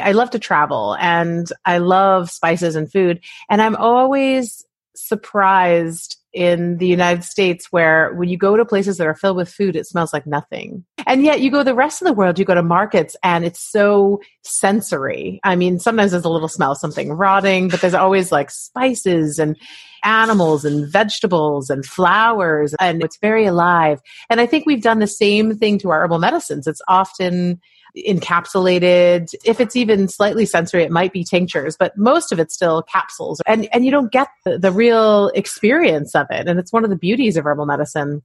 I love to travel and I love spices and food. And I'm always surprised in the United States where when you go to places that are filled with food, it smells like nothing. And yet you go the rest of the world, you go to markets and it's so sensory. I mean, sometimes there's a little smell of something rotting, but there's always like spices and animals and vegetables and flowers, and it's very alive. And I think we've done the same thing to our herbal medicines. It's often encapsulated. If it's even slightly sensory, it might be tinctures, but most of it's still capsules. And you don't get the real experience of it. And it's one of the beauties of herbal medicine.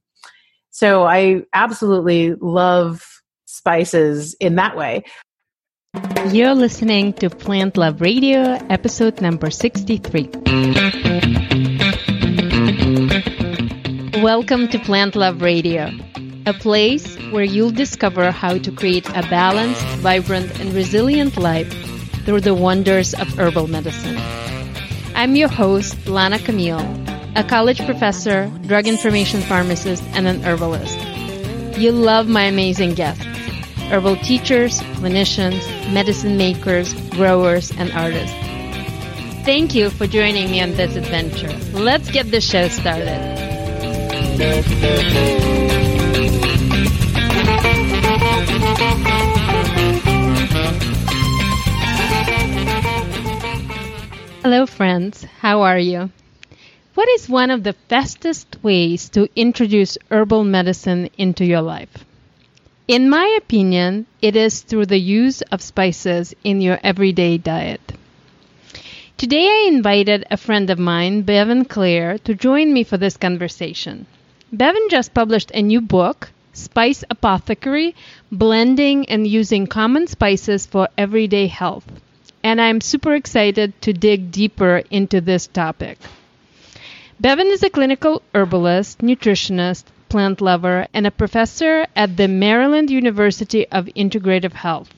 So I absolutely love spices in that way. You're listening to Plant Love Radio, episode number 63. Welcome to Plant Love Radio, a place where you'll discover how to create a balanced, vibrant, and resilient life through the wonders of herbal medicine. I'm your host, Lana Camille, a college professor, drug information pharmacist, and an herbalist. You'll love my amazing guests, herbal teachers, clinicians, medicine makers, growers, and artists. Thank you for joining me on this adventure. Let's get the show started. Hello friends, how are you? What is one of the fastest ways to introduce herbal medicine into your life? In my opinion, it is through the use of spices in your everyday diet. Today I invited a friend of mine, Bevan Clare, to join me for this conversation. Bevan just published a new book, Spice Apothecary, Blending and Using Common Spices for Everyday Health. And I'm super excited to dig deeper into this topic. Bevan is a clinical herbalist, nutritionist, plant lover, and a professor at the Maryland University of Integrative Health.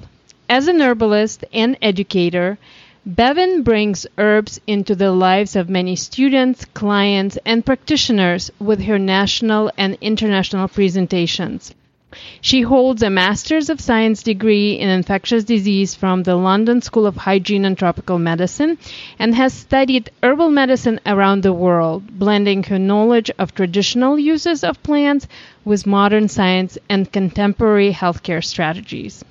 As an herbalist and educator, Bevan brings herbs into the lives of many students, clients, and practitioners with her national and international presentations. She holds a Master's of Science degree in infectious disease from the London School of Hygiene and Tropical Medicine and has studied herbal medicine around the world, blending her knowledge of traditional uses of plants with modern science and contemporary healthcare strategies.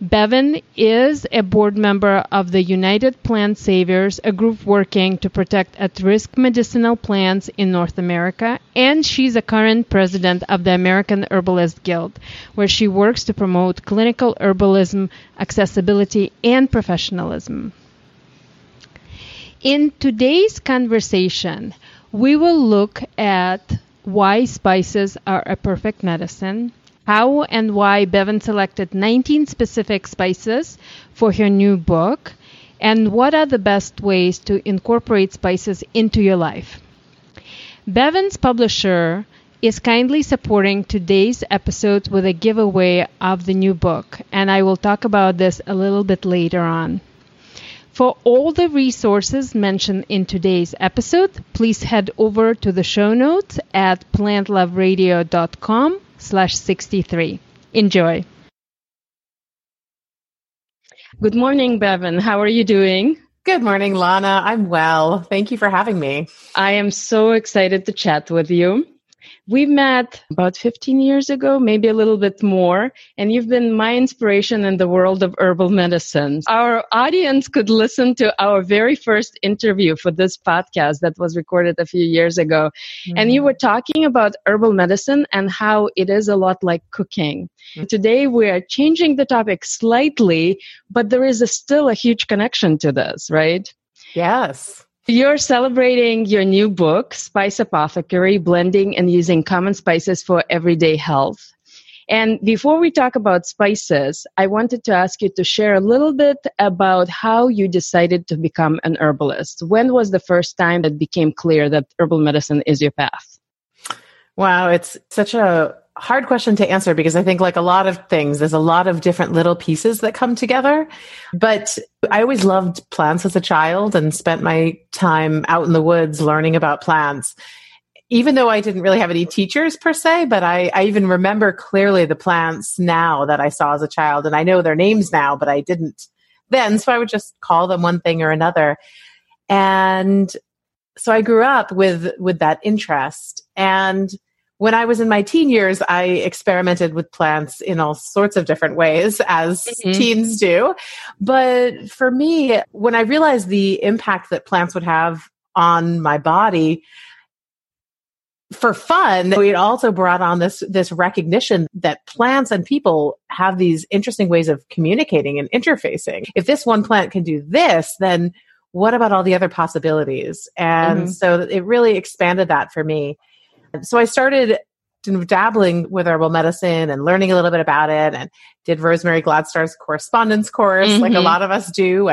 Bevan is a board member of the United Plant Saviors, a group working to protect at-risk medicinal plants in North America, and she's a current president of the American Herbalist Guild, where she works to promote clinical herbalism, accessibility, and professionalism. In today's conversation, we will look at why spices are a perfect medicine, how and why Bevan selected 19 specific spices for her new book, and what are the best ways to incorporate spices into your life. Bevan's publisher is kindly supporting today's episode with a giveaway of the new book, and I will talk about this a little bit later on. For all the resources mentioned in today's episode, please head over to the show notes at plantloveradio.com. /63. Enjoy. Good morning, Bevan. How are you doing? Good morning, Lana. I'm well. Thank you for having me. I am so excited to chat with you. We met about 15 years ago, maybe a little bit more, and you've been my inspiration in the world of herbal medicine. Our audience could listen to our very first interview for this podcast that was recorded a few years ago. Mm-hmm. And you were talking about herbal medicine and how it is a lot like cooking. Mm-hmm. Today, we are changing the topic slightly, but there is still a huge connection to this, right? Yes. You're celebrating your new book, Spice Apothecary, Blending and Using Common Spices for Everyday Health. And before we talk about spices, I wanted to ask you to share a little bit about how you decided to become an herbalist. When was the first time that became clear that herbal medicine is your path? Wow, it's such a hard question to answer because I think, like a lot of things, there's a lot of different little pieces that come together. But I always loved plants as a child and spent my time out in the woods learning about plants, even though I didn't really have any teachers per se. But I even remember clearly the plants now that I saw as a child, and I know their names now, but I didn't then. So I would just call them one thing or another. And so I grew up with that interest. And when I was in my teen years, I experimented with plants in all sorts of different ways, as teens do. But for me, when I realized the impact that plants would have on my body, for fun, it also brought on this recognition that plants and people have these interesting ways of communicating and interfacing. If this one plant can do this, then what about all the other possibilities? And so it really expanded that for me. So I started dabbling with herbal medicine and learning a little bit about it, and did Rosemary Gladstar's correspondence course, like a lot of us do.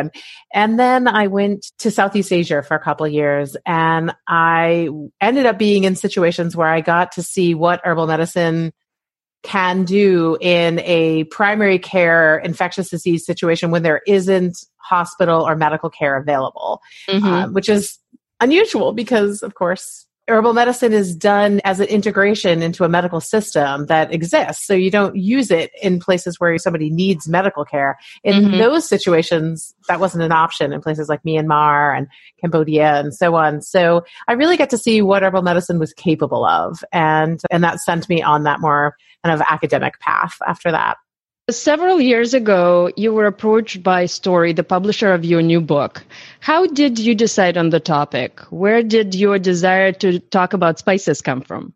And then I went to Southeast Asia for a couple of years, and I ended up being in situations where I got to see what herbal medicine can do in a primary care infectious disease situation when there isn't hospital or medical care available, which is unusual because, of course, herbal medicine is done as an integration into a medical system that exists. So you don't use it in places where somebody needs medical care. In those situations, that wasn't an option in places like Myanmar and Cambodia and so on. So I really got to see what herbal medicine was capable of. And that sent me on that more kind of academic path after that. Several years ago, you were approached by Story, the publisher of your new book. How did you decide on the topic? Where did your desire to talk about spices come from?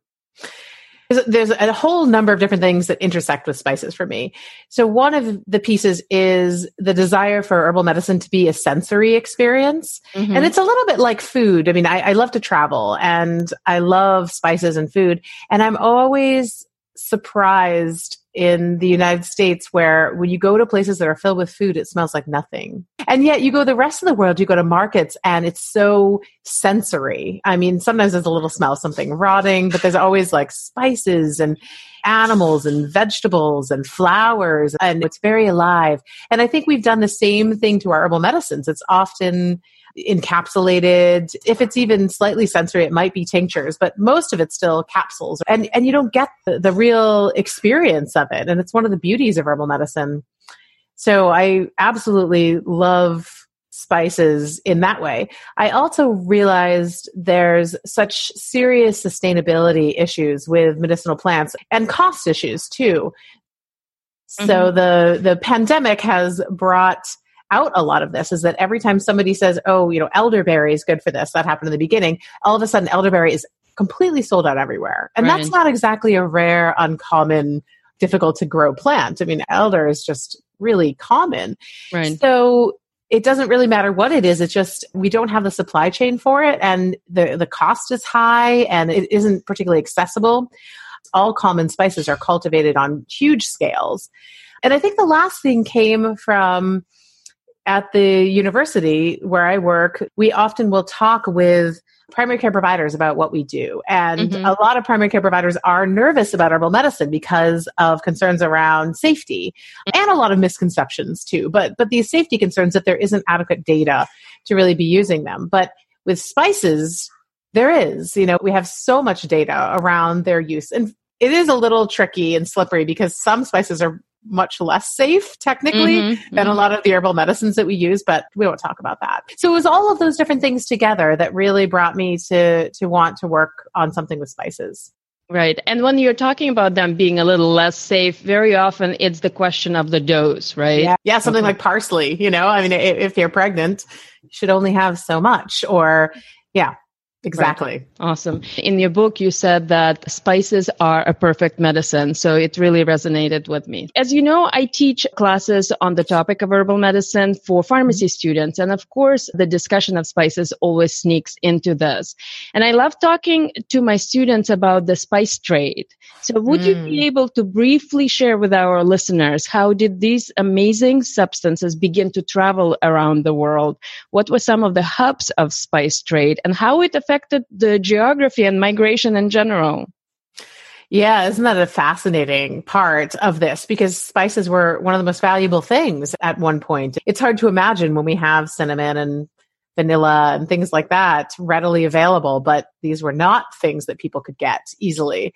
There's a whole number of different things that intersect with spices for me. So one of the pieces is the desire for herbal medicine to be a sensory experience. And it's a little bit like food. I mean, I love to travel, and I love spices and food. And I'm always surprised in the United States, where when you go to places that are filled with food, it smells like nothing. And yet you go the rest of the world, you go to markets, and it's so sensory. I mean, sometimes there's a little smell of something rotting, but there's always like spices and animals and vegetables and flowers, and it's very alive. And I think we've done the same thing to our herbal medicines. It's often encapsulated. If it's even slightly sensory, it might be tinctures, but most of it's still capsules. And you don't get the real experience of it. And it's one of the beauties of herbal medicine. So I absolutely love spices in that way. I also realized there's such serious sustainability issues with medicinal plants, and cost issues too. So the pandemic has brought out a lot of this, is that every time somebody says, oh, you know, elderberry is good for this, that happened in the beginning, all of a sudden elderberry is completely sold out everywhere. And that's not exactly a rare, uncommon, difficult to grow plant. I mean, elder is just really common. So it doesn't really matter what it is. It's just, we don't have the supply chain for it, and the cost is high, and it isn't particularly accessible. All common spices are cultivated on huge scales. And I think the last thing came from at the university where I work, we often will talk with primary care providers about what we do. And a lot of primary care providers are nervous about herbal medicine because of concerns around safety, and a lot of misconceptions too. But these safety concerns that there isn't adequate data to really be using them. But with spices, there is, you know, we have so much data around their use. And it is a little tricky and slippery because some spices are much less safe technically than a lot of the herbal medicines that we use, but we won't talk about that. So it was all of those different things together that really brought me to want to work on something with spices. Right. And when you're talking about them being a little less safe, very often it's the question of the dose, right? Yeah, something like parsley, you know, I mean, if you're pregnant, you should only have so much, or exactly. Right. Awesome. In your book, you said that spices are a perfect medicine. So it really resonated with me. As you know, I teach classes on the topic of herbal medicine for pharmacy students. And of course, the discussion of spices always sneaks into this. And I love talking to my students about the spice trade. So would you be able to briefly share with our listeners, how did these amazing substances begin to travel around the world? What were some of the hubs of spice trade, and how it affected the geography and migration in general? Yeah, isn't that a fascinating part of this? Because spices were one of the most valuable things at one point. It's hard to imagine when we have cinnamon and vanilla and things like that readily available, but these were not things that people could get easily.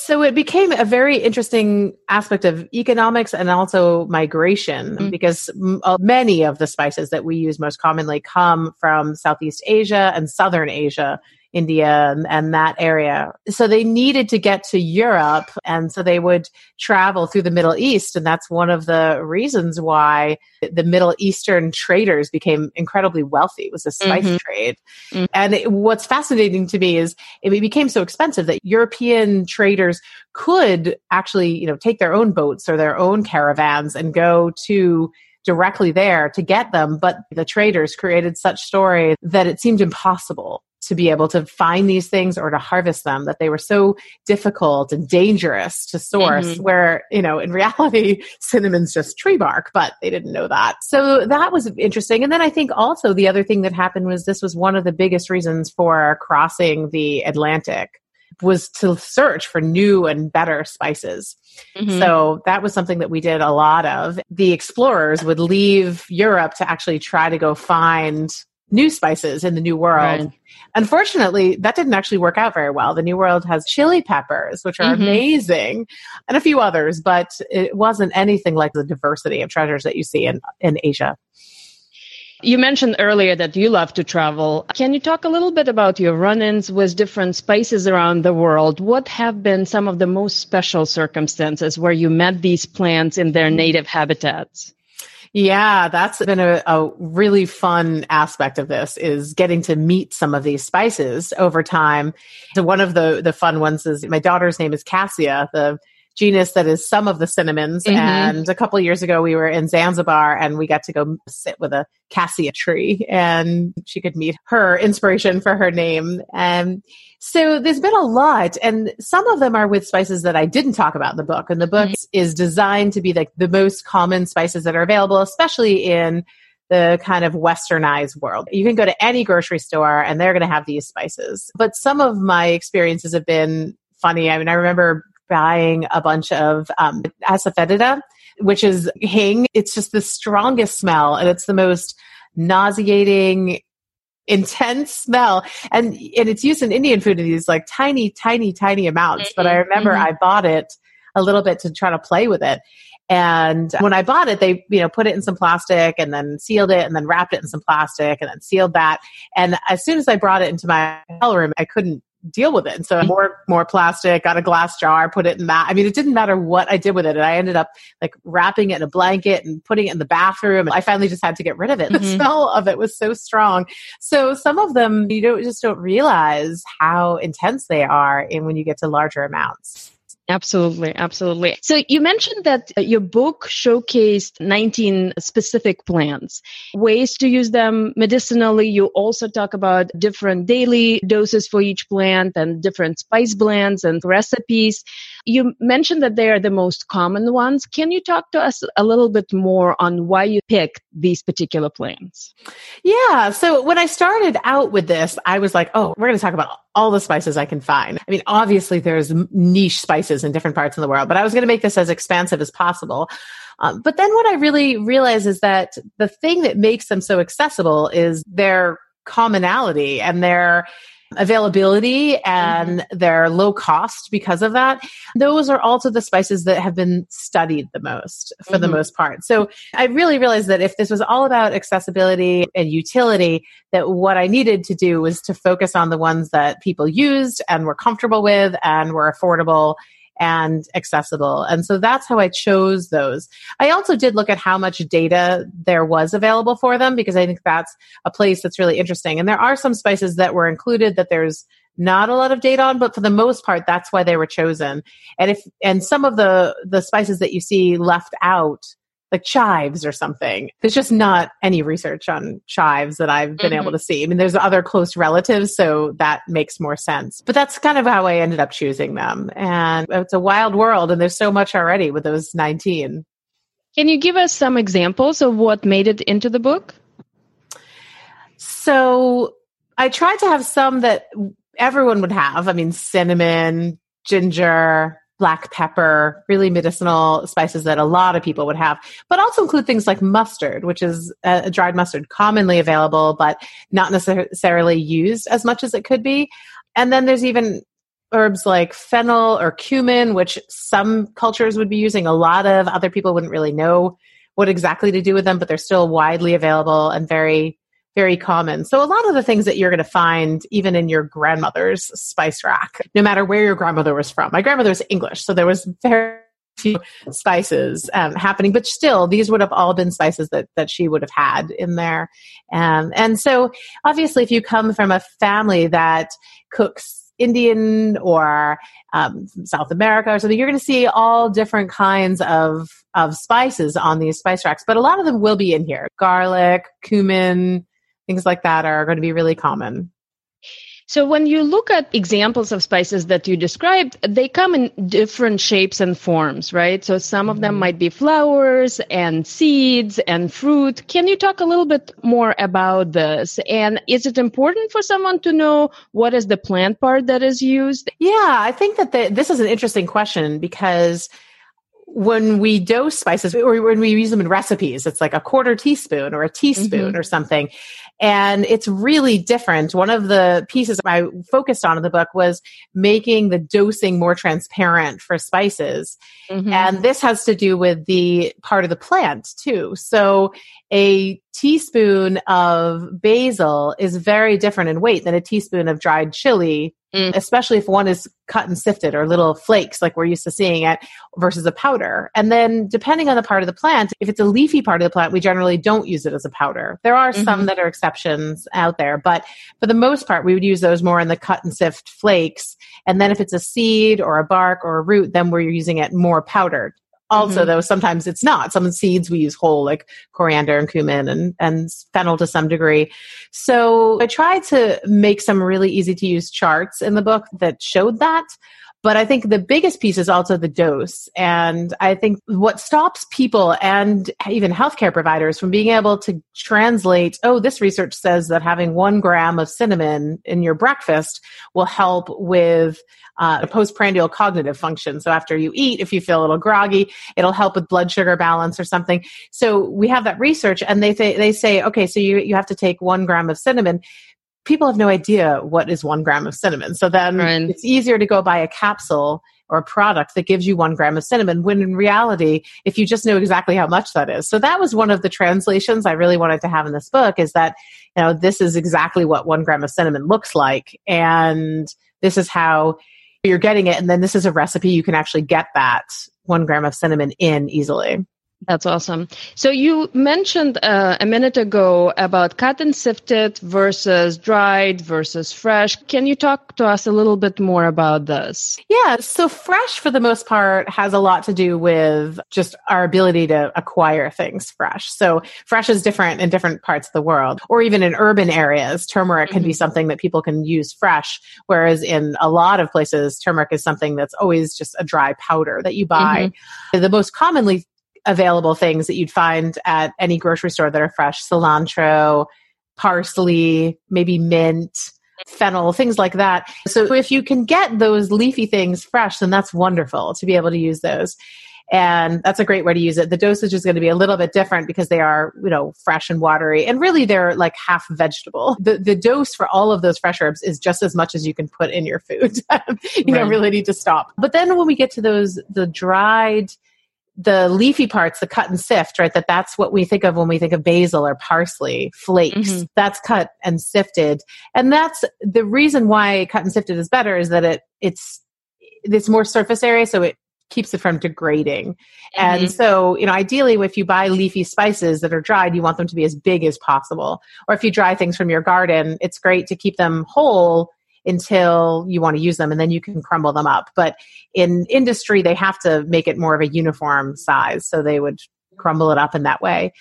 So it became a very interesting aspect of economics and also migration, because many of the spices that we use most commonly come from Southeast Asia and Southern Asia, India and that area. So they needed to get to Europe, and so they would travel through the Middle East. And that's one of the reasons why the Middle Eastern traders became incredibly wealthy. It was the spice trade. And what's fascinating to me is it became so expensive that European traders could actually, you know, take their own boats or their own caravans and go to directly there to get them. But the traders created such story that it seemed impossible to be able to find these things or to harvest them, that they were so difficult and dangerous to source, where, you know, in reality, cinnamon's just tree bark, but they didn't know that. So that was interesting. And then I think also the other thing that happened was this was one of the biggest reasons for crossing the Atlantic, was to search for new and better spices. So that was something that we did a lot of. The explorers would leave Europe to actually try to go find new spices in the New World. Unfortunately, that didn't actually work out very well. The New World has chili peppers, which are amazing, and a few others, but it wasn't anything like the diversity of treasures that you see in Asia. You mentioned earlier that you love to travel. Can you talk a little bit about your run-ins with different spices around the world? What have been some of the most special circumstances where you met these plants in their native habitats? Yeah, that's been a really fun aspect of this, is getting to meet some of these spices over time. So one of the fun ones is my daughter's name is Cassia, the genus that is some of the cinnamons. And a couple of years ago, we were in Zanzibar and we got to go sit with a cassia tree, and she could meet her inspiration for her name. And so there's been a lot, and some of them are with spices that I didn't talk about in the book. And the book is designed to be like the most common spices that are available, especially in the kind of westernized world. You can go to any grocery store and they're going to have these spices. But some of my experiences have been funny. I mean, I remember buying a bunch of asafoetida, which is hing. It's just the strongest smell, and it's the most nauseating, intense smell. And it's used in Indian food in these like tiny, tiny, tiny amounts. But I remember I bought it a little bit to try to play with it. And when I bought it, they, you know, put it in some plastic and then sealed it and then wrapped it in some plastic and then sealed that. And as soon as I brought it into my hotel room, I couldn't deal with it. And so more plastic, got a glass jar, put it in that. I mean, it didn't matter what I did with it. And I ended up like wrapping it in a blanket and putting it in the bathroom. I finally just had to get rid of it. The smell of it was so strong. So some of them, you just don't realize how intense they are in when you get to larger amounts. Absolutely. Absolutely. So you mentioned that your book showcased 19 specific plants, ways to use them medicinally. You also talk about different daily doses for each plant and different spice blends and recipes. You mentioned that they are the most common ones. Can you talk to us a little bit more on why you picked these particular plants? Yeah. So when I started out with this, I was like, oh, we're going to talk about all the spices I can find. I mean, obviously there's niche spices in different parts of the world, but I was going to make this as expansive as possible. But then what I really realized is that the thing that makes them so accessible is their commonality and their availability and their low cost because of that. Those are also the spices that have been studied the most for the most part. So I really realized that if this was all about accessibility and utility, that what I needed to do was to focus on the ones that people used and were comfortable with and were affordable and accessible. And so that's how I chose those. I also did look at how much data there was available for them, because I think that's a place that's really interesting. And there are some spices that were included that there's not a lot of data on, but for the most part, that's why they were chosen. And some of the spices that you see left out, like chives or something, there's just not any research on chives that I've been able to see. I mean, there's other close relatives, so that makes more sense. But that's kind of how I ended up choosing them. And it's a wild world, and there's so much already with those 19. Can you give us some examples of what made it into the book? So I tried to have some that everyone would have. I mean, cinnamon, ginger, black pepper, really medicinal spices that a lot of people would have, but also include things like mustard, which is a dried mustard, commonly available, but not necessarily used as much as it could be. And then there's even herbs like fennel or cumin, which some cultures would be using a lot of. Other people wouldn't really know what exactly to do with them, but they're still widely available and very, very common. So a lot of the things that you're going to find even in your grandmother's spice rack, no matter where your grandmother was from. My grandmother was English, so there was very few spices happening, but still these would have all been spices that she would have had in there. And so obviously if you come from a family that cooks Indian or South America or something, you're going to see all different kinds of spices on these spice racks, but a lot of them will be in here. Garlic, cumin, things like that are going to be really common. So when you look at examples of spices that you described, they come in different shapes and forms, right? So some of them might be flowers and seeds and fruit. Can you talk a little bit more about this? And is it important for someone to know what is the plant part that is used? Yeah, I think that this is an interesting question because when we dose spices or when we use them in recipes, it's like a quarter teaspoon or a teaspoon or something. And it's really different. One of the pieces I focused on in the book was making the dosing more transparent for spices. And this has to do with the part of the plant too. So a teaspoon of basil is very different in weight than a teaspoon of dried chili, especially if one is cut and sifted or little flakes like we're used to seeing it versus a powder. And then depending on the part of the plant, if it's a leafy part of the plant, we generally don't use it as a powder. There are some that are exceptions out there, but for the most part, we would use those more in the cut and sift flakes. And then if it's a seed or a bark or a root, then we're using it more powdered. Also, though, sometimes it's not. Some seeds we use whole, like coriander and cumin and fennel to some degree. So I tried to make some really easy to use charts in the book that showed that. But I think the biggest piece is also the dose. And I think what stops people and even healthcare providers from being able to translate, oh, this research says that having 1 gram of cinnamon in your breakfast will help with postprandial cognitive function. So after you eat, if you feel a little groggy, it'll help with blood sugar balance or something. So we have that research and they say, okay, so you have to take 1 gram of cinnamon. People have no idea what is 1 gram of cinnamon. So then it's easier to go buy a capsule or a product that gives you 1 gram of cinnamon, when in reality, if you just know exactly how much that is. So that was one of the translations I really wanted to have in this book is that, you know, this is exactly what 1 gram of cinnamon looks like. And this is how you're getting it. And then this is a recipe you can actually get that 1 gram of cinnamon in easily. That's awesome. So you mentioned a minute ago about cut and sifted versus dried versus fresh. Can you talk to us a little bit more about this? Yeah. So fresh, for the most part, has a lot to do with just our ability to acquire things fresh. So fresh is different in different parts of the world, or even in urban areas. Turmeric can be something that people can use fresh, whereas in a lot of places, turmeric is something that's always just a dry powder that you buy. The most commonly available things that you'd find at any grocery store that are fresh: cilantro, parsley, maybe mint, fennel, things like that. So if you can get those leafy things fresh, then that's wonderful to be able to use those. And that's a great way to use it. The dosage is going to be a little bit different because they are, you know, fresh and watery. And really, they're like half vegetable. The dose for all of those fresh herbs is just as much as you can put in your food. You don't really need to stop. But then when we get to the dried, the leafy parts, the cut and sift, right? That's what we think of when we think of basil or parsley flakes. That's cut and sifted. And that's the reason why cut and sifted is better, is that it's more surface area, so it keeps it from degrading. And so, you know, ideally, if you buy leafy spices that are dried, you want them to be as big as possible. Or if you dry things from your garden, it's great to keep them whole until you want to use them, and then you can crumble them up. But in industry, they have to make it more of a uniform size, so they would crumble it up in that way.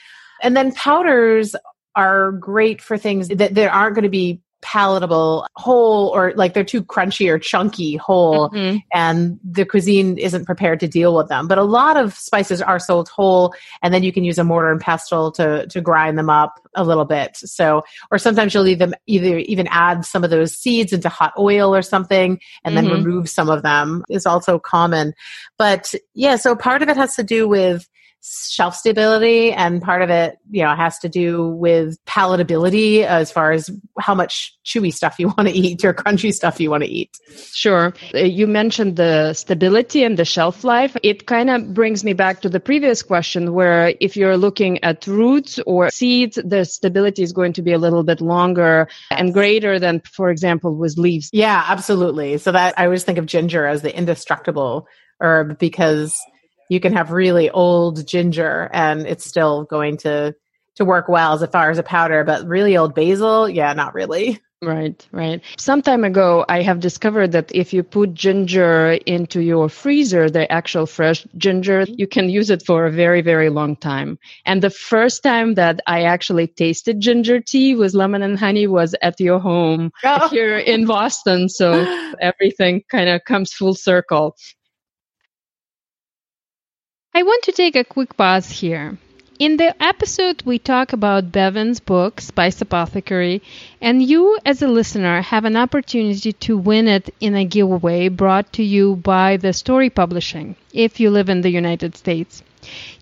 And then powders are great for things that aren't going to be palatable whole, or like they're too crunchy or chunky whole, and the cuisine isn't prepared to deal with them. But a lot of spices are sold whole, and then you can use a mortar and pestle to grind them up a little bit. So, or sometimes you'll leave them, either even add some of those seeds into hot oil or something, and then remove some of them is also common. But yeah, so part of it has to do with shelf stability, and part of it, you know, has to do with palatability as far as how much chewy stuff you want to eat or crunchy stuff you want to eat. Sure. You mentioned the stability and the shelf life. It kind of brings me back to the previous question where if you're looking at roots or seeds, the stability is going to be a little bit longer and greater than, for example, with leaves. Yeah, absolutely. So that I always think of ginger as the indestructible herb, because you can have really old ginger and it's still going to work well as far as a powder, but really old basil, yeah, not really. Right, right. Some time ago, I have discovered that if you put ginger into your freezer, the actual fresh ginger, you can use it for a very, very long time. And the first time that I actually tasted ginger tea with lemon and honey was at your home here in Boston. So everything kind of comes full circle. I want to take a quick pause here. In the episode, we talk about Bevan's book, Spice Apothecary, and you as a listener have an opportunity to win it in a giveaway brought to you by the Story Publishing, if you live in the United States.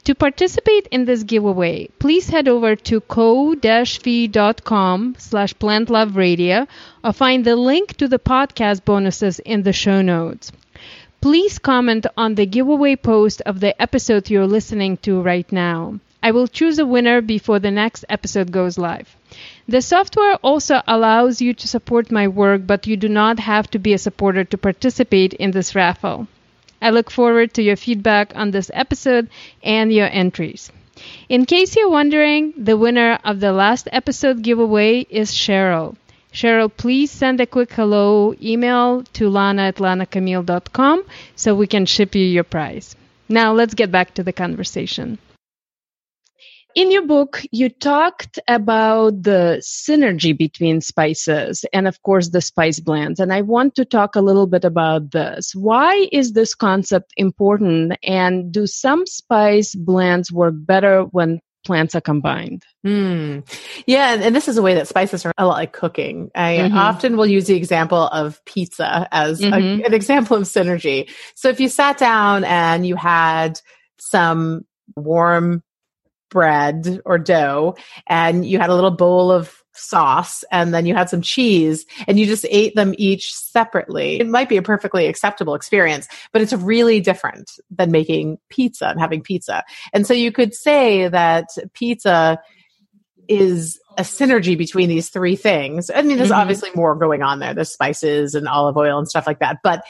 To participate in this giveaway, please head over to co-fee.com/plantloveradio or find the link to the podcast bonuses in the show notes. Please comment on the giveaway post of the episode you're listening to right now. I will choose a winner before the next episode goes live. The software also allows you to support my work, but you do not have to be a supporter to participate in this raffle. I look forward to your feedback on this episode and your entries. In case you're wondering, the winner of the last episode giveaway is Cheryl. Cheryl, please send a quick hello email to lana@lanacamille.com so we can ship you your prize. Now let's get back to the conversation. In your book, you talked about the synergy between spices and, of course, the spice blends. And I want to talk a little bit about this. Why is this concept important? And do some spice blends work better when plants are combined? Yeah, and this is a way that spices are a lot like cooking. I often will use the example of pizza as an example of synergy. So if you sat down and you had some warm bread or dough, and you had a little bowl of sauce, and then you had some cheese, and you just ate them each separately, it might be a perfectly acceptable experience, but it's really different than making pizza and having pizza. And so you could say that pizza is a synergy between these three things. I mean, there's obviously more going on there. There's spices and olive oil and stuff like that, but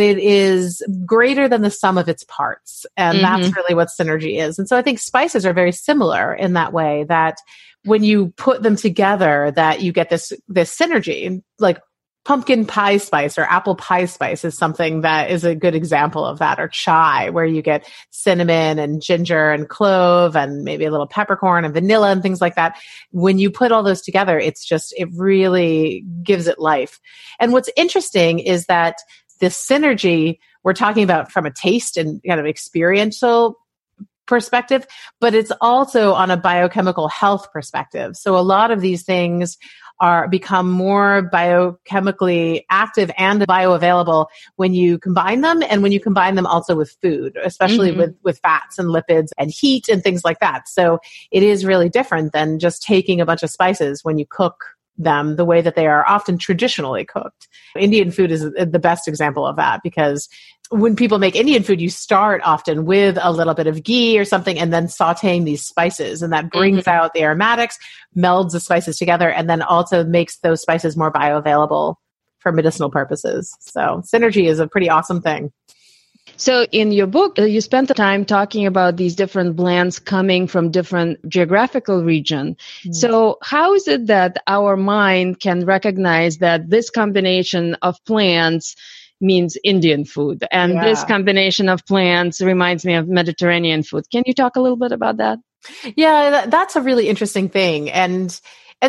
it is greater than the sum of its parts. And that's really what synergy is. And so I think spices are very similar in that way, that when you put them together, that you get this synergy. Like pumpkin pie spice or apple pie spice is something that is a good example of that, or chai, where you get cinnamon and ginger and clove and maybe a little peppercorn and vanilla and things like that. When you put all those together, it really gives it life. And what's interesting is that this synergy we're talking about from a taste and kind of experiential perspective, but it's also on a biochemical health perspective. So a lot of these things become more biochemically active and bioavailable when you combine them, and when you combine them also with food, especially with fats and lipids and heat and things like that. So it is really different than just taking a bunch of spices when you cook them the way that they are often traditionally cooked. Indian food is the best example of that, because when people make Indian food, you start often with a little bit of ghee or something and then sauteing these spices. And that brings out the aromatics, melds the spices together, and then also makes those spices more bioavailable for medicinal purposes. So synergy is a pretty awesome thing. So in your book, you spent the time talking about these different blends coming from different geographical region. So how is it that our mind can recognize that this combination of plants means Indian food, and this combination of plants reminds me of Mediterranean food? Can you talk a little bit about that? Yeah, that's a really interesting thing. And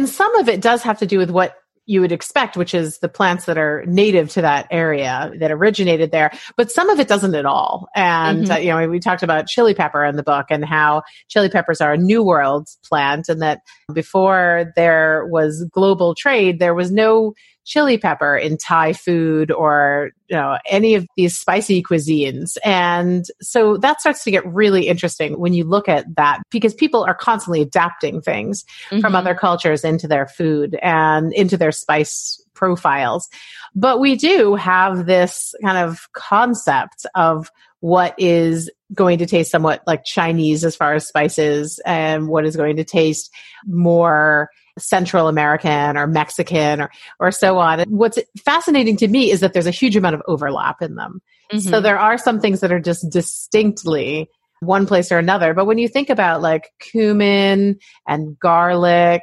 some of it does have to do with what you would expect, which is the plants that are native to that area that originated there. But some of it doesn't at all. And, you know, we talked about chili pepper in the book and how chili peppers are a New World plant, and that before there was global trade, there was no chili pepper in Thai food or, you know, any of these spicy cuisines. And so that starts to get really interesting when you look at that, because people are constantly adapting things from other cultures into their food and into their spice profiles. But we do have this kind of concept of what is going to taste somewhat like Chinese as far as spices and what is going to taste more Central American or Mexican or so on. What's fascinating to me is that there's a huge amount of overlap in them. So there are some things that are just distinctly one place or another. But when you think about like cumin and garlic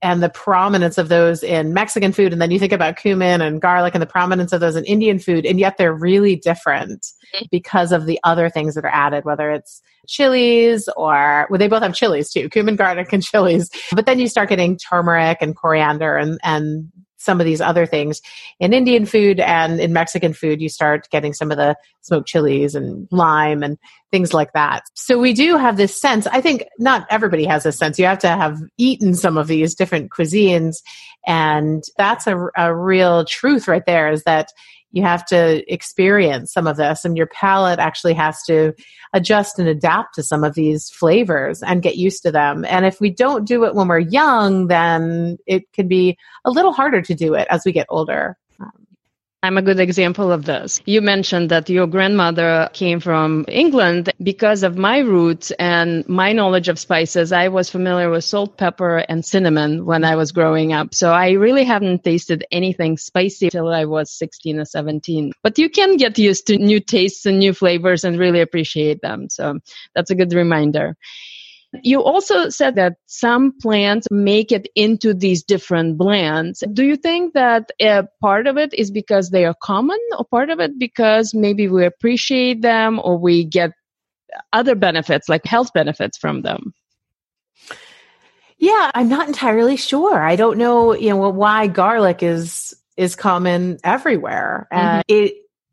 and the prominence of those in Mexican food, and then you think about cumin and garlic and the prominence of those in Indian food, and yet they're really different because of the other things that are added, whether it's chilies or, well, they both have chilies too, cumin, garlic, and chilies. But then you start getting turmeric and coriander and some of these other things in Indian food, and in Mexican food, you start getting some of the smoked chilies and lime and things like that. So we do have this sense. I think not everybody has this sense. You have to have eaten some of these different cuisines. And that's a real truth right there, is that you have to experience some of this, and your palate actually has to adjust and adapt to some of these flavors and get used to them. And if we don't do it when we're young, then it can be a little harder to do it as we get older. I'm a good example of this. You mentioned that your grandmother came from England. Because of my roots and my knowledge of spices, I was familiar with salt, pepper, and cinnamon when I was growing up. So I really haven't tasted anything spicy till I was 16 or 17. But you can get used to new tastes and new flavors and really appreciate them. So that's a good reminder. You also said that some plants make it into these different blends. Do you think that part of it is because they are common, or part of it because maybe we appreciate them or we get other benefits, like health benefits from them? Yeah, I'm not entirely sure. I don't know, why garlic is common everywhere.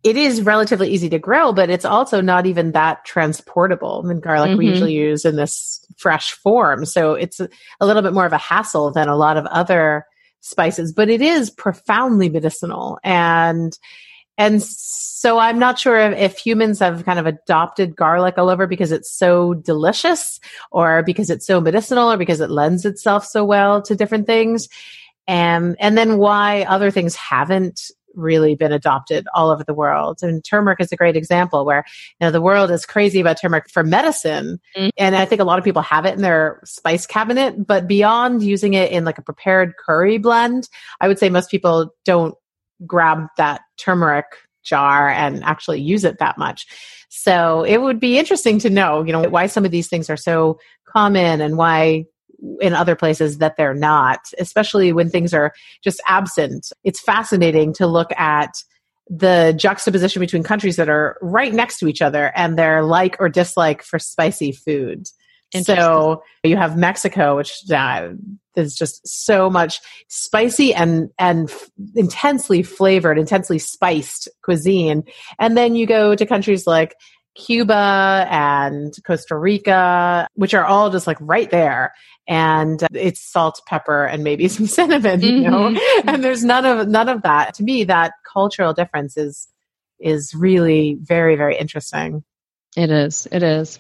It is relatively easy to grow, but it's also not even that transportable. I mean, garlic we usually use in this fresh form. So it's a little bit more of a hassle than a lot of other spices, but it is profoundly medicinal. And so I'm not sure if humans have kind of adopted garlic all over because it's so delicious, or because it's so medicinal, or because it lends itself so well to different things. And then why other things haven't really been adopted all over the world. And turmeric is a great example where, the world is crazy about turmeric for medicine. And I think a lot of people have it in their spice cabinet, but beyond using it in like a prepared curry blend, I would say most people don't grab that turmeric jar and actually use it that much. So it would be interesting to know, why some of these things are so common and why in other places that they're not, especially when things are just absent. It's fascinating to look at the juxtaposition between countries that are right next to each other and their like or dislike for spicy food. So you have Mexico, which is just so much spicy and intensely flavored, intensely spiced cuisine. And then you go to countries like Cuba and Costa Rica, which are all just like right there. And it's salt, pepper, and maybe some cinnamon, and there's none of that. To me, that cultural difference is really very, very interesting. It is.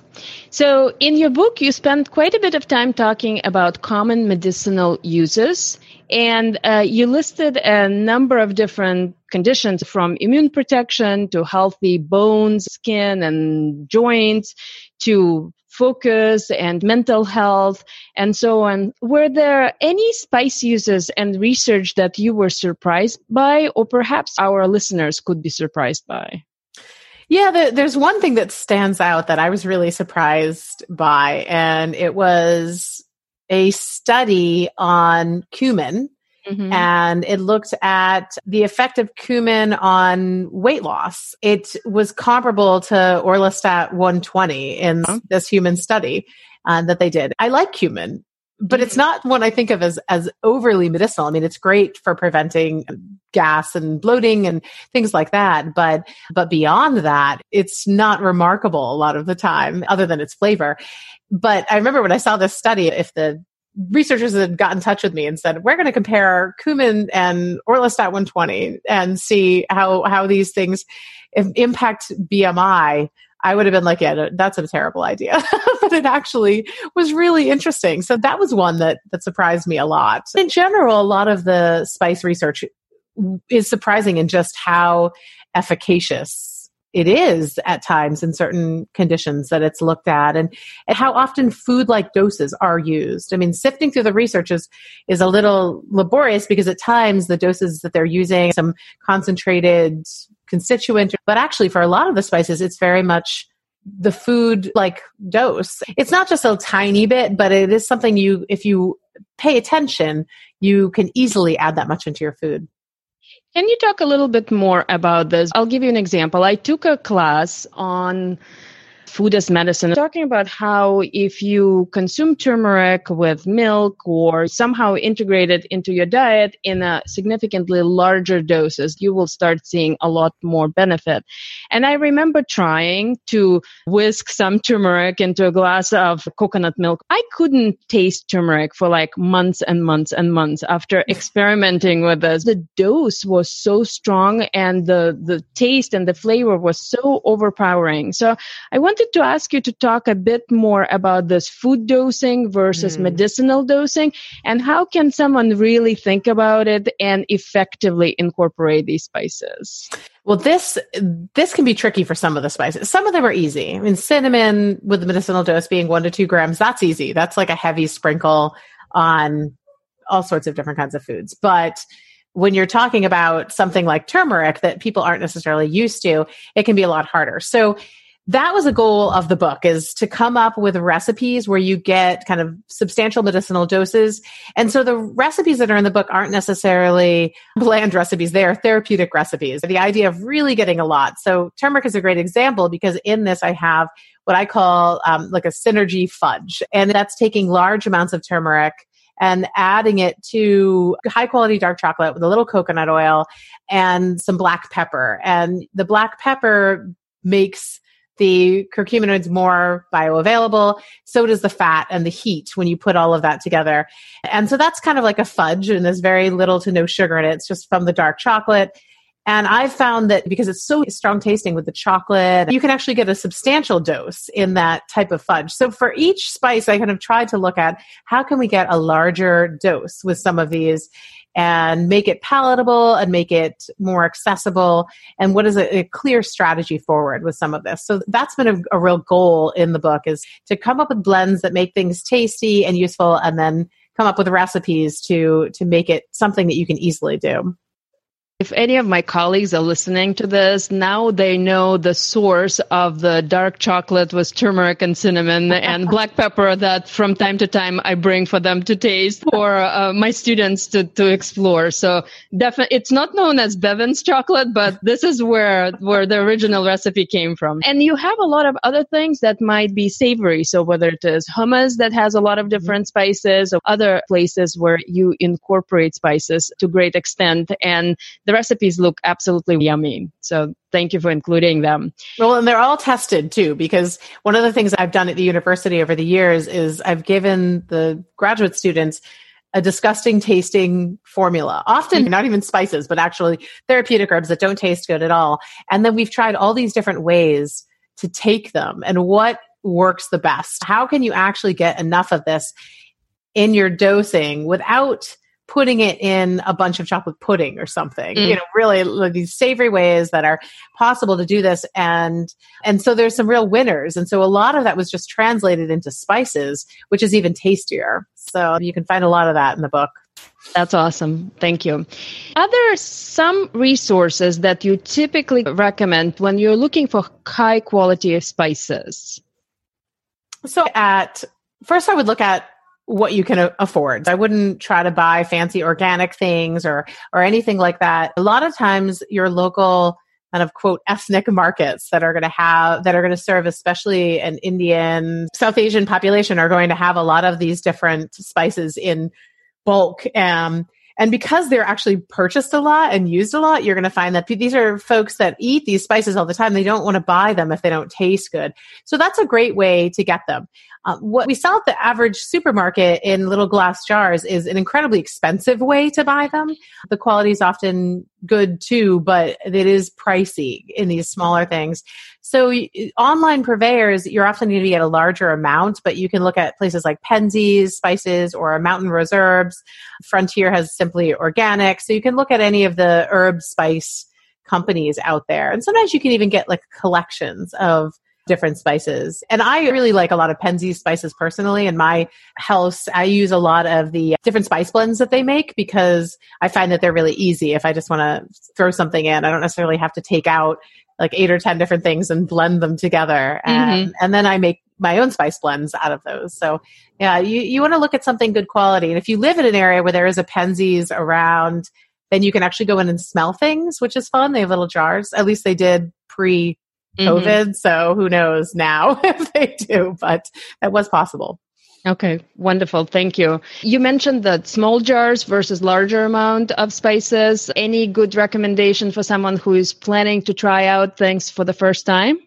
So in your book, you spend quite a bit of time talking about common medicinal uses, and you listed a number of different conditions, from immune protection to healthy bones, skin, and joints, to focus and mental health, and so on. Were there any spice uses and research that you were surprised by, or perhaps our listeners could be surprised by? Yeah, there's one thing that stands out that I was really surprised by, and it was a study on cumin. And it looked at the effect of cumin on weight loss. It was comparable to orlistat 120 in this human study that they did. I like cumin, but it's not one I think of as overly medicinal. I mean, it's great for preventing gas and bloating and things like that. But beyond that, it's not remarkable a lot of the time, other than its flavor. But I remember when I saw this study, if the researchers had got in touch with me and said, we're going to compare cumin and orlistat 120 and see how these things impact BMI. I would have been like, yeah, that's a terrible idea. But it actually was really interesting. So that was one that surprised me a lot. In general, a lot of the spice research is surprising in just how efficacious it is at times in certain conditions that it's looked at, and how often food-like doses are used. I mean, sifting through the research is a little laborious because at times the doses that they're using, some concentrated constituent, but actually for a lot of the spices, it's very much the food-like dose. It's not just a tiny bit, but it is something if you pay attention, you can easily add that much into your food. Can you talk a little bit more about this? I'll give you an example. I took a class on food as medicine, talking about how if you consume turmeric with milk or somehow integrate it into your diet in a significantly larger doses, you will start seeing a lot more benefit. And I remember trying to whisk some turmeric into a glass of coconut milk. I couldn't taste turmeric for like months and months and months after experimenting with this. The dose was so strong and the taste and the flavor was so overpowering. So I wanted to ask you to talk a bit more about this food dosing versus medicinal dosing, and how can someone really think about it and effectively incorporate these spices? Well, this can be tricky for some of the spices. Some of them are easy. I mean, cinnamon with the medicinal dose being 1 to 2 grams, that's easy. That's like a heavy sprinkle on all sorts of different kinds of foods. But when you're talking about something like turmeric that people aren't necessarily used to, it can be a lot harder. So that was a goal of the book, is to come up with recipes where you get kind of substantial medicinal doses. And so the recipes that are in the book aren't necessarily bland recipes. They are therapeutic recipes. The idea of really getting a lot. So turmeric is a great example, because in this I have what I call like a synergy fudge. And that's taking large amounts of turmeric and adding it to high quality dark chocolate with a little coconut oil and some black pepper. And the black pepper makes the curcuminoids more bioavailable. So does the fat and the heat when you put all of that together. And so that's kind of like a fudge, and there's very little to no sugar in it. It's just from the dark chocolate. And I've found that because it's so strong tasting with the chocolate, you can actually get a substantial dose in that type of fudge. So for each spice, I kind of tried to look at how can we get a larger dose with some of these and make it palatable and make it more accessible, and what is a clear strategy forward with some of this. So that's been a real goal in the book, is to come up with blends that make things tasty and useful, and then come up with recipes to make it something that you can easily do. If any of my colleagues are listening to this, now they know the source of the dark chocolate was turmeric and cinnamon and black pepper that from time to time I bring for them to taste, or my students to explore. So definitely, it's not known as Bevan's chocolate, but this is where the original recipe came from. And you have a lot of other things that might be savory. So whether it is hummus that has a lot of different spices, or other places where you incorporate spices to great extent, and the recipes look absolutely yummy. So thank you for including them. Well, and they're all tested too, because one of the things I've done at the university over the years is I've given the graduate students a disgusting tasting formula, often not even spices, but actually therapeutic herbs that don't taste good at all. And then we've tried all these different ways to take them and what works the best. How can you actually get enough of this in your dosing without putting it in a bunch of chocolate pudding or something, you know, really like these savory ways that are possible to do this. And so there's some real winners. And so a lot of that was just translated into spices, which is even tastier. So you can find a lot of that in the book. That's awesome. Thank you. Are there some resources that you typically recommend when you're looking for high quality spices? So at first I would look at what you can afford. I wouldn't try to buy fancy organic things or anything like that. A lot of times your local kind of quote ethnic markets that are going to serve especially an Indian, South Asian population are going to have a lot of these different spices in bulk. And because they're actually purchased a lot and used a lot, you're going to find that these are folks that eat these spices all the time. They don't want to buy them if they don't taste good. So that's a great way to get them. What we sell at the average supermarket in little glass jars is an incredibly expensive way to buy them. The quality is often good too, but it is pricey in these smaller things. So online purveyors, you're often going to be at a larger amount, but you can look at places like Penzeys Spices or Mountain Rose Herbs. Frontier has Simply Organic. So you can look at any of the herb spice companies out there. And sometimes you can even get like collections of different spices. And I really like a lot of Penzeys Spices personally. In my house, I use a lot of the different spice blends that they make because I find that they're really easy. If I just want to throw something in, I don't necessarily have to take out like 8 or 10 different things and blend them together. And then I make my own spice blends out of those. So yeah, you want to look at something good quality. And if you live in an area where there is a Penzeys around, then you can actually go in and smell things, which is fun. They have little jars. At least they did pre COVID. So who knows now if they do, but that was possible. Okay. Wonderful. Thank you. You mentioned that small jars versus larger amount of spices. Any good recommendation for someone who is planning to try out things for the first time?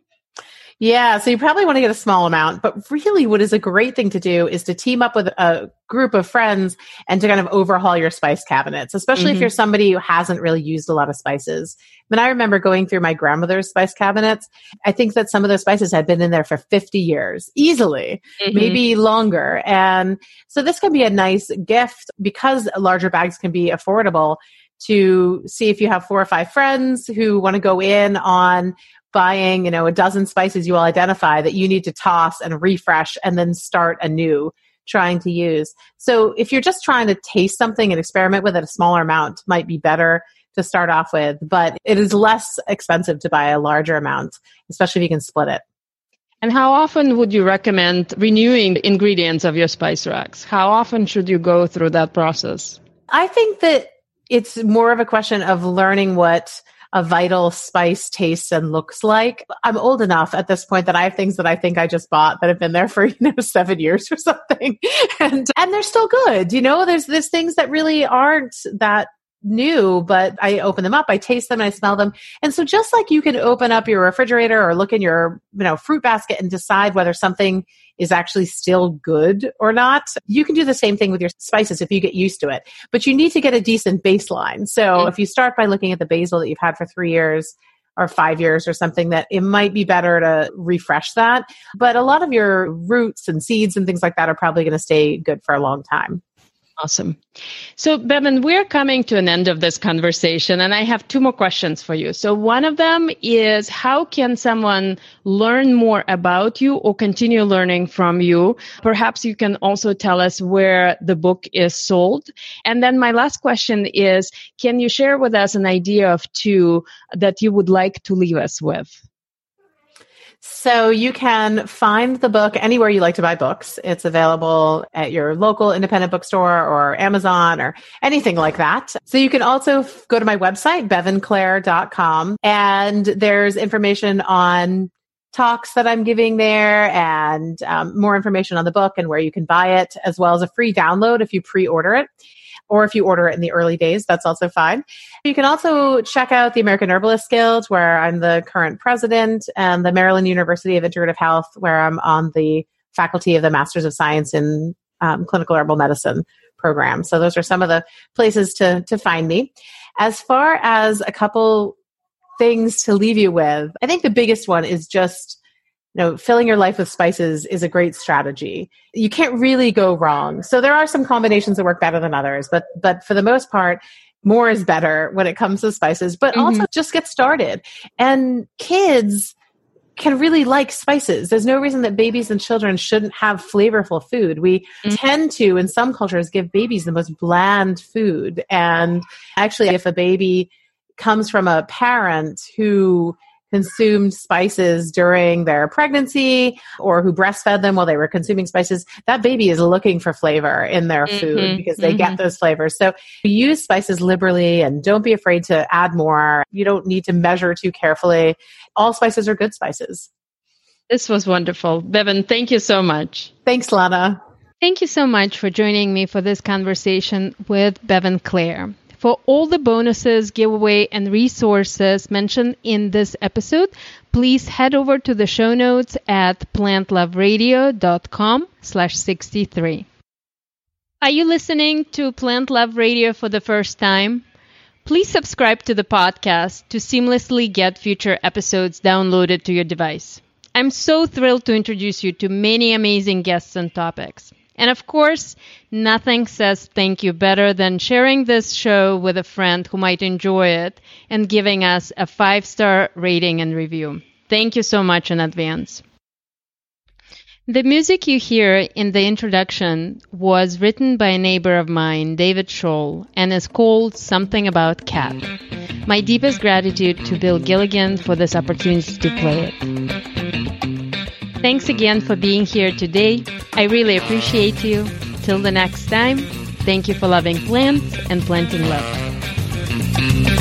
Yeah. So you probably want to get a small amount, but really what is a great thing to do is to team up with a group of friends and to kind of overhaul your spice cabinets, especially if you're somebody who hasn't really used a lot of spices. I mean, I remember going through my grandmother's spice cabinets. I think that some of those spices had been in there for 50 years, easily, maybe longer. And so this can be a nice gift because larger bags can be affordable to see if you have 4 or 5 friends who want to go in on buying, you know, a dozen spices you all identify that you need to toss and refresh and then start anew trying to use. So if you're just trying to taste something and experiment with it, a smaller amount might be better to start off with, but it is less expensive to buy a larger amount, especially if you can split it. And how often would you recommend renewing the ingredients of your spice racks? How often should you go through that process? I think that it's more of a question of learning what a vital spice tastes and looks like. I'm old enough at this point that I have things that I think I just bought that have been there for, 7 years or something. And they're still good. There's things that really aren't that new, but I open them up, I taste them, and I smell them. And so just like you can open up your refrigerator or look in your, fruit basket and decide whether something is actually still good or not, you can do the same thing with your spices if you get used to it. But you need to get a decent baseline. So if you start by looking at the basil that you've had for 3 years or 5 years or something, that it might be better to refresh that. But a lot of your roots and seeds and things like that are probably going to stay good for a long time. Awesome. So Bevan, we're coming to an end of this conversation and I have 2 more questions for you. So one of them is, how can someone learn more about you or continue learning from you? Perhaps you can also tell us where the book is sold. And then my last question is, can you share with us an idea of 2 that you would like to leave us with? So you can find the book anywhere you like to buy books. It's available at your local independent bookstore or Amazon or anything like that. So you can also go to my website, bevanclare.com, and there's information on talks that I'm giving there and more information on the book and where you can buy it, as well as a free download if you pre-order it. Or if you order it in the early days, that's also fine. You can also check out the American Herbalist Guild, where I'm the current president, and the Maryland University of Integrative Health, where I'm on the faculty of the Masters of Science in Clinical Herbal Medicine program. So those are some of the places to find me. As far as a couple things to leave you with, I think the biggest one is just filling your life with spices is a great strategy. You can't really go wrong. So there are some combinations that work better than others, but for the most part, more is better when it comes to spices, but also just get started. And kids can really like spices. There's no reason that babies and children shouldn't have flavorful food. We tend to, in some cultures, give babies the most bland food. And actually, if a baby comes from a parent who consumed spices during their pregnancy or who breastfed them while they were consuming spices, that baby is looking for flavor in their food because they get those flavors. So use spices liberally and don't be afraid to add more. You don't need to measure too carefully. All spices are good spices. This was wonderful. Bevan, thank you so much. Thanks, Lana. Thank you so much for joining me for this conversation with Bevan Clare. For all the bonuses, giveaway, and resources mentioned in this episode, please head over to the show notes at plantloveradio.com/63. Are you listening to Plant Love Radio for the first time? Please subscribe to the podcast to seamlessly get future episodes downloaded to your device. I'm so thrilled to introduce you to many amazing guests and topics. And of course, nothing says thank you better than sharing this show with a friend who might enjoy it and giving us a 5-star rating and review. Thank you so much in advance. The music you hear in the introduction was written by a neighbor of mine, David Scholl, and is called Something About Cat. My deepest gratitude to Bill Gilligan for this opportunity to play it. Thanks again for being here today. I really appreciate you. Till the next time, thank you for loving plants and planting love.